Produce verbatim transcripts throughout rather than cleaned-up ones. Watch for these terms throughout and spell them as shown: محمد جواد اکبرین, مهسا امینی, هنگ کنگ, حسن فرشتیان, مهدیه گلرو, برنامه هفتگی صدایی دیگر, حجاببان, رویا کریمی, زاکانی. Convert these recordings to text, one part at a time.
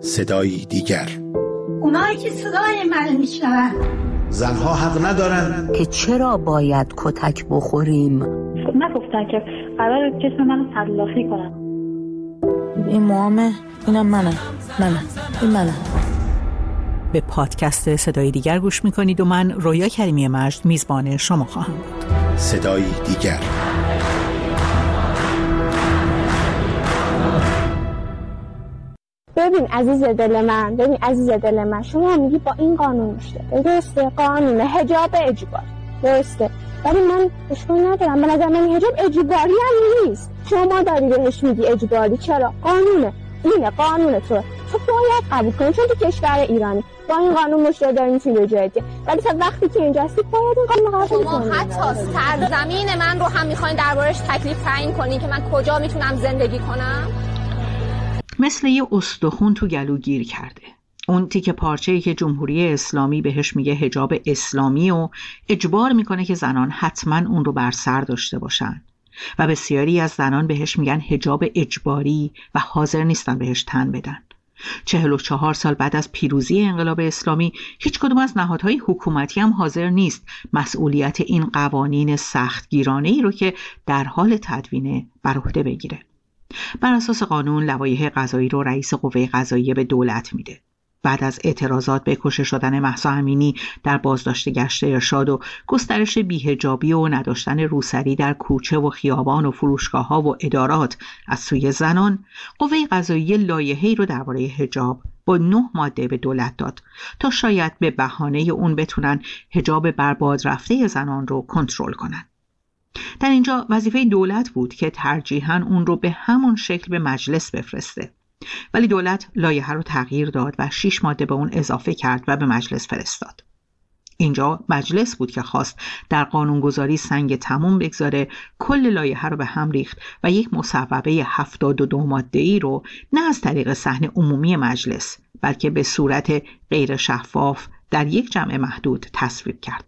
صدایی دیگر. اونایی که صدای من میشنون، زنها حق ندارن که چرا باید کتک بخوریم. نگفتن که قراره جسم منو تلافی کنن. این موامه، اینم منه، منه، این منه. به پادکست صدای دیگر گوش میکنید و من رویا کریمی مجد میزبان شما خواهم بود. صدای دیگر. ببین عزیز دل من، ببین عزیز دل من، شما میگی با این قانون میشه، درسته، قانون حجاب اجبار، درسته، ولی من اشکال ندارم، به نظر من حجاب اجباری هم نیست. شما داری بهش میگی اجباری، چرا؟ قانونه، اینه قانون تو، تو باید قبول کنی چون تو کشور ایرانی با این قانون مشکل داری، میتونی به جای دیگه، ولی تا وقتی که اینجا هستی باید این قانون قبول کنی. شما حتی سرزمین من رو هم میخواین دربارش تکلیف تعیین کنی که من کجا میتونم زندگی کنم؟ مثل یه استخون تو گلو گیر کرده. اون تیکه پارچه‌ای که جمهوری اسلامی بهش میگه حجاب اسلامی و اجبار میکنه که زنان حتما اون رو بر سر داشته باشن و بسیاری از زنان بهش میگن حجاب اجباری و حاضر نیستن بهش تن بدن. چهل و چهار سال بعد از پیروزی انقلاب اسلامی هیچ کدوم از نهادهای حکومتی هم حاضر نیست مسئولیت این قوانین سختگیرانه‌ای رو که در حال تدوینه بر عهده بگیره. بر اساس قانون لوایح قضایی رو رئیس قوه قضاییه به دولت میده. بعد از اعتراضات به کشته شدن مهسا امینی در بازداشت گشت ارشاد و گسترش بی‌حجابی و نداشتن روسری در کوچه و خیابان و فروشگاه‌ها و ادارات از سوی زنان، قوه قضاییه لایحه‌ای رو درباره حجاب با نه ماده به دولت داد تا شاید به بهانه اون بتونن حجاب برباد رفته زنان رو کنترل کنن. در اینجا وظیفه دولت بود که ترجیحاً اون رو به همون شکل به مجلس بفرسته، ولی دولت لایحه رو تغییر داد و شش ماده به اون اضافه کرد و به مجلس فرستاد. اینجا مجلس بود که خواست در قانونگذاری سنگ تموم بگذاره، کل لایحه رو به هم ریخت و یک مصوبه هفتاد و دو ماده‌ای رو نه از طریق صحن عمومی مجلس بلکه به صورت غیر شفاف در یک جمع محدود تصویب کرد.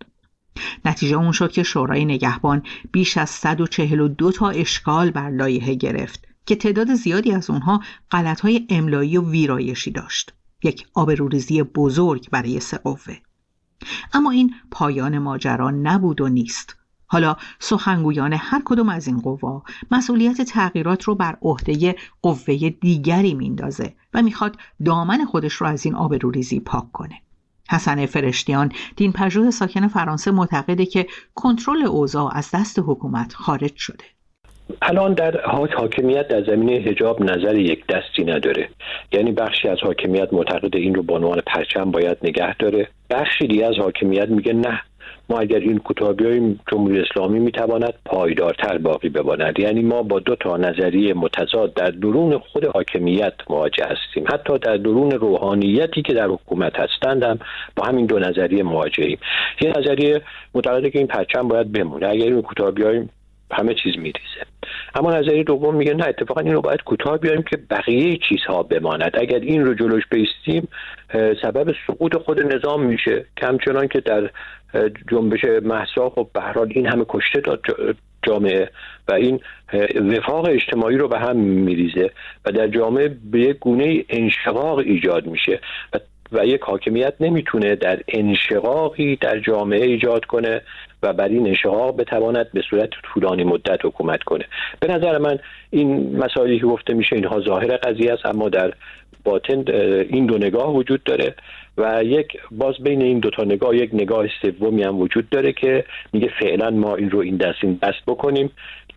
نتیجه اون شد که شورای نگهبان بیش از صد و چهل و دو تا اشکال بر لایحه گرفت که تعداد زیادی از اونها غلط‌های املایی و ویرایشی داشت. یک آبروریزی بزرگ برای سه قوه. اما این پایان ماجرا نبود و نیست. حالا سخنگویان هر کدوم از این قوا مسئولیت تغییرات رو بر عهده قوه دیگری میندازه و میخواد دامن خودش رو از این آبروریزی پاک کنه. حسن فرشتیان، دین‌پژوه ساکن فرانسه، معتقده که کنترل اوضاع از دست حکومت خارج شده. الان در حاکمیت در زمینه حجاب نظر یک دستی نداره. یعنی بخشی از حاکمیت معتقد این رو به عنوان پرچم باید نگه داره. بخشی دیگه از حاکمیت میگه نه، ما اگر این کتابیای جمهوری اسلامی میتواند پایدارتر باقی بماند. یعنی ما با دو تا نظریه متضاد در درون خود حاکمیت مواجه هستیم. حتی در درون روحانیتی که در حکومت هستند هم با همین دو نظریه مواجهیم. یه نظریه معتقده که این پرچم باید بمونه، اگر این کتابیای همه چیز میریزه. اما نظریه دوم میگه نه، اتفاقا این رو باید کوتاه بیاریم که بقیه چیزها بماند. اگر این رو جلوش بیستیم سبب سقوط خود نظام میشه. همچنان که در جنبش مهسا خب به هر حال این همه کشته داد جامعه و این وفاق اجتماعی رو به هم میریزه و در جامعه به یک گونه انشقاق ایجاد میشه و و یک حاکمیت نمیتونه در انشقاقی در جامعه ایجاد کنه و بر این انشقاق بتواند به صورت طولانی مدت حکومت کنه. به نظر من این مسائلی که گفته میشه اینها ظاهر قضیه است، اما در باطن این دو نگاه وجود داره و یک باز بین این دو تا نگاه یک نگاه سومی هم وجود داره که میگه فعلا ما این رو این دست این دست بکنیم،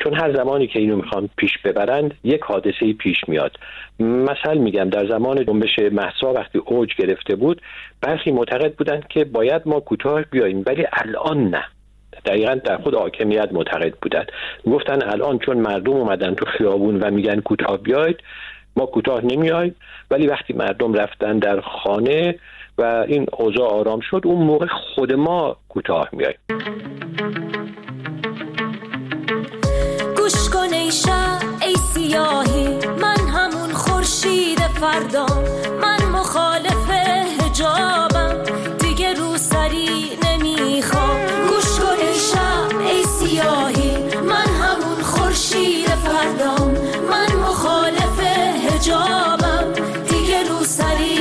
چون هر زمانی که اینو میخوان پیش ببرند یک حادثه‌ای پیش میاد. مثلا میگم در زمان جنبش مهسا وقتی اوج گرفته بود برخی معتقد بودند که باید ما کوتاه بیاییم، ولی الان نه. دقیقاً در خود حاکمیت معتقد بودند، گفتن الان چون مردم اومدن تو خیابون و میگن کوتاه بیایید ما کوتاه نمیاییم، ولی وقتی مردم رفتن در خانه و این اوضاع آرام شد اون موقع خود ما کوتاه میاییم. گوش کن ای شب ای سیاهی، من همون خورشید فردا، من مخالف حجابم دیگه روسری نمیخوام. گوش کن ای شب ای سیاهی، من همون خورشید فردا، من مخالف حجابم دیگه روسری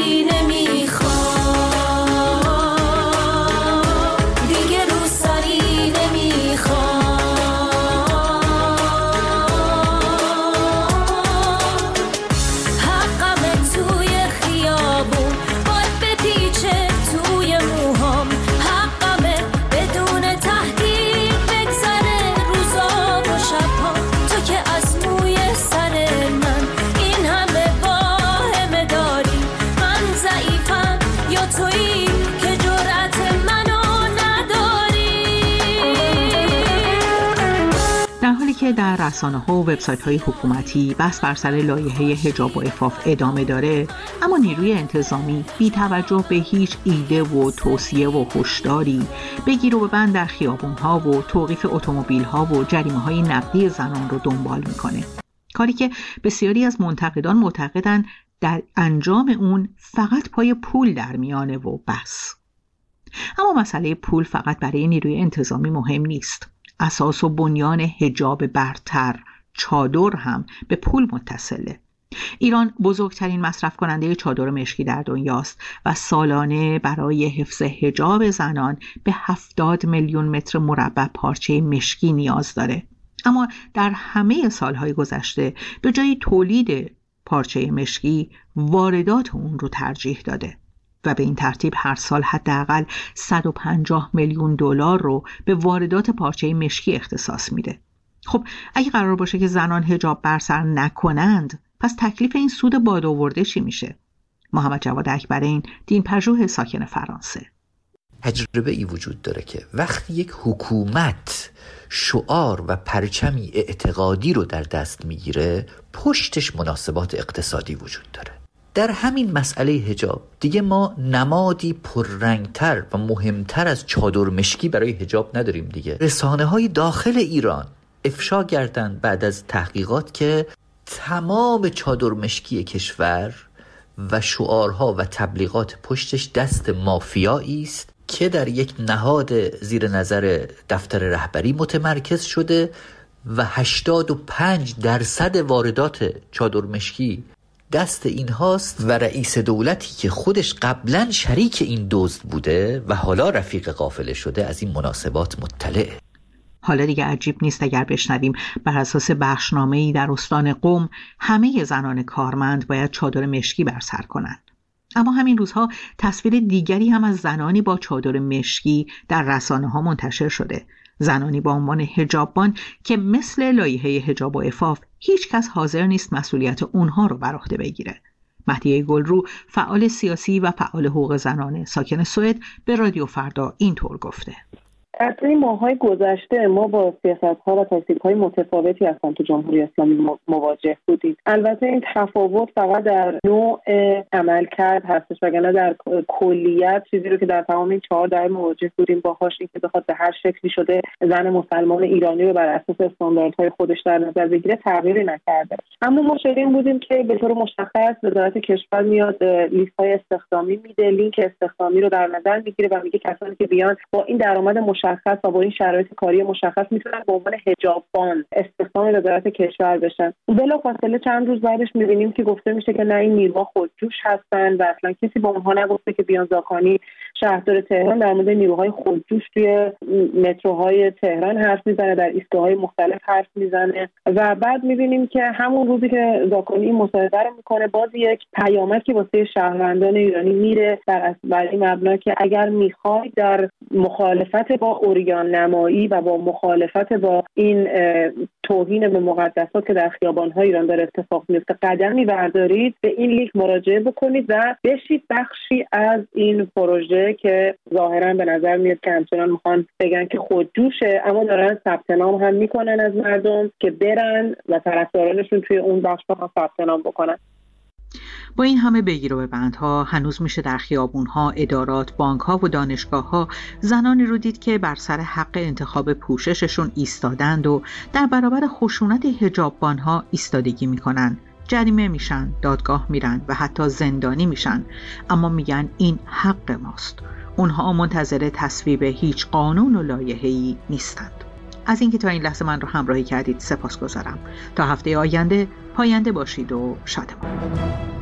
که در رسانه‌ها و وبسایت‌های حکومتی بس بر سر لایحه حجاب و عفاف ادامه داره، اما نیروی انتظامی بی توجه به هیچ ایده و توصیه و هشداری، بگیر و ببند در خیابون‌ها و توقیف اتومبیل‌ها و جریمه‌های نقدی زنان رو دنبال می‌کنه. کاری که بسیاری از منتقدان معتقدن در انجام اون فقط پای پول در میانه و بس. اما مسئله پول فقط برای نیروی انتظامی مهم نیست. اساس و بنیان حجاب برتر، چادر، هم به پول متصله. ایران بزرگترین مصرف کننده چادر مشکی در دنیاست و سالانه برای حفظ حجاب زنان به هفتاد میلیون متر مربع پارچه مشکی نیاز داره. اما در همه سالهای گذشته به جای تولید پارچه مشکی واردات اون رو ترجیح داده و به این ترتیب هر سال حداقل صد و پنجاه میلیون دلار رو به واردات پارچه مشکی اختصاص میده. خب اگه قرار باشه که زنان حجاب بر سر نکنند، پس تکلیف این سود بادآورده چی میشه؟ محمد جواد اکبرین، دین‌پژوه ساکن فرانسه: تجربه ای وجود داره که وقتی یک حکومت شعار و پرچمی اعتقادی رو در دست میگیره، پشتش مناسبات اقتصادی وجود داره. در همین مسئله حجاب دیگه ما نمادی پررنگتر و مهمتر از چادر مشکی برای حجاب نداریم دیگه. رسانه‌های داخل ایران افشا کردند بعد از تحقیقات که تمام چادر مشکی کشور و شعارها و تبلیغات پشتش دست مافیایی است که در یک نهاد زیر نظر دفتر رهبری متمرکز شده و هشتاد و پنج درصد واردات چادر مشکی دست این هاست و رئیس دولتی که خودش قبلا شریک این دزد بوده و حالا رفیق قافله شده از این مناسبات مطلعه. حالا دیگه عجیب نیست اگر بشنویم بر اساس بخشنامه‌ای در استان قم همه زنان کارمند باید چادر مشکی بر سر کنند. اما همین روزها تصویر دیگری هم از زنانی با چادر مشکی در رسانه‌ها منتشر شده. زنانی با عنوان حجاببان که مثل لایحه حجاب و عفاف هیچ کس حاضر نیست مسئولیت اونها رو بر عهده بگیره. مهدیه گلرو، فعال سیاسی و فعال حقوق زنانه ساکن سوئد، به رادیو فردا اینطور گفته: در این ماه‌های گذشته ما با سیاست‌ها و تاکتیک‌های متفاوتی هستن تو جمهوری اسلامی مواجه بودیم. البته این تفاوت فقط در نوع عملکرد هستش، وگرنه در کلیت چیزی رو که در تمام این چهار دهه مواجه بودیم باهاش، این که بخواد به هر شکلی شده زن مسلمان ایرانی رو بر اساس استانداردهای خودش در نظر بگیره تغییری نکرده. اما ما شاهدین بودیم که به طور مشخص وزارت کشور میاد لیست‌های استخدامی میده، لینک استخدامی رو در نظر میگیره و میگه کسانی که بیان با این درآمد مشخص و با این شرایط کاری مشخص میتونن به عنوان حجاببان استخدام وزارت کشور بشن. بلافاصله چند روز بعدش میبینیم که گفته میشه که نه، این نیروها خودجوش هستن و اصلا کسی به اونها نگفته که بیان. زاکانی، شهردار تهران، در مورد نیروهای خودجوش توی متروهای تهران حرف میزنه، در ایستگاه‌های مختلف حرف میزنه و بعد میبینیم که همون روزی که زاکانی این مصاحبه رو میکنه، باز یک پیامک واسه شهروندان ایرانی میره بر برای مبنا که اگر میخواید در مخالفت با اوریان نمایی و با مخالفت با این توهین به مقدسات که در خیابان‌های ایران داره اتفاق میفته قدمی بردارید، به این لیک مراجعه بکنید و بشید بخشی از این پروژه که ظاهرا به نظر میاد که همچنان میخوان بگن که خودجوشه، اما دارن ثبت نام هم میکنن از مردم که برن و طرفدارانشون توی اون بخش هم ثبت نام بکنن. با این همه بگیر و ببندها هنوز میشه در خیابونها، ادارات، بانکها و دانشگاهها زنانی رو دید که بر سر حق انتخاب پوشششون ایستادند و در برابر خشونت حجاببانها ایستادگی میکنن، جریمه میشن، دادگاه میرن و حتی زندانی میشن، اما میگن این حق ماست. اونها منتظر تصویب هیچ قانون و لایحه‌ای نیستند. از اینکه تا این لحظه من رو همراهی کردید سپاسگزارم. تا هفته آینده پاینده باشید و شادمان.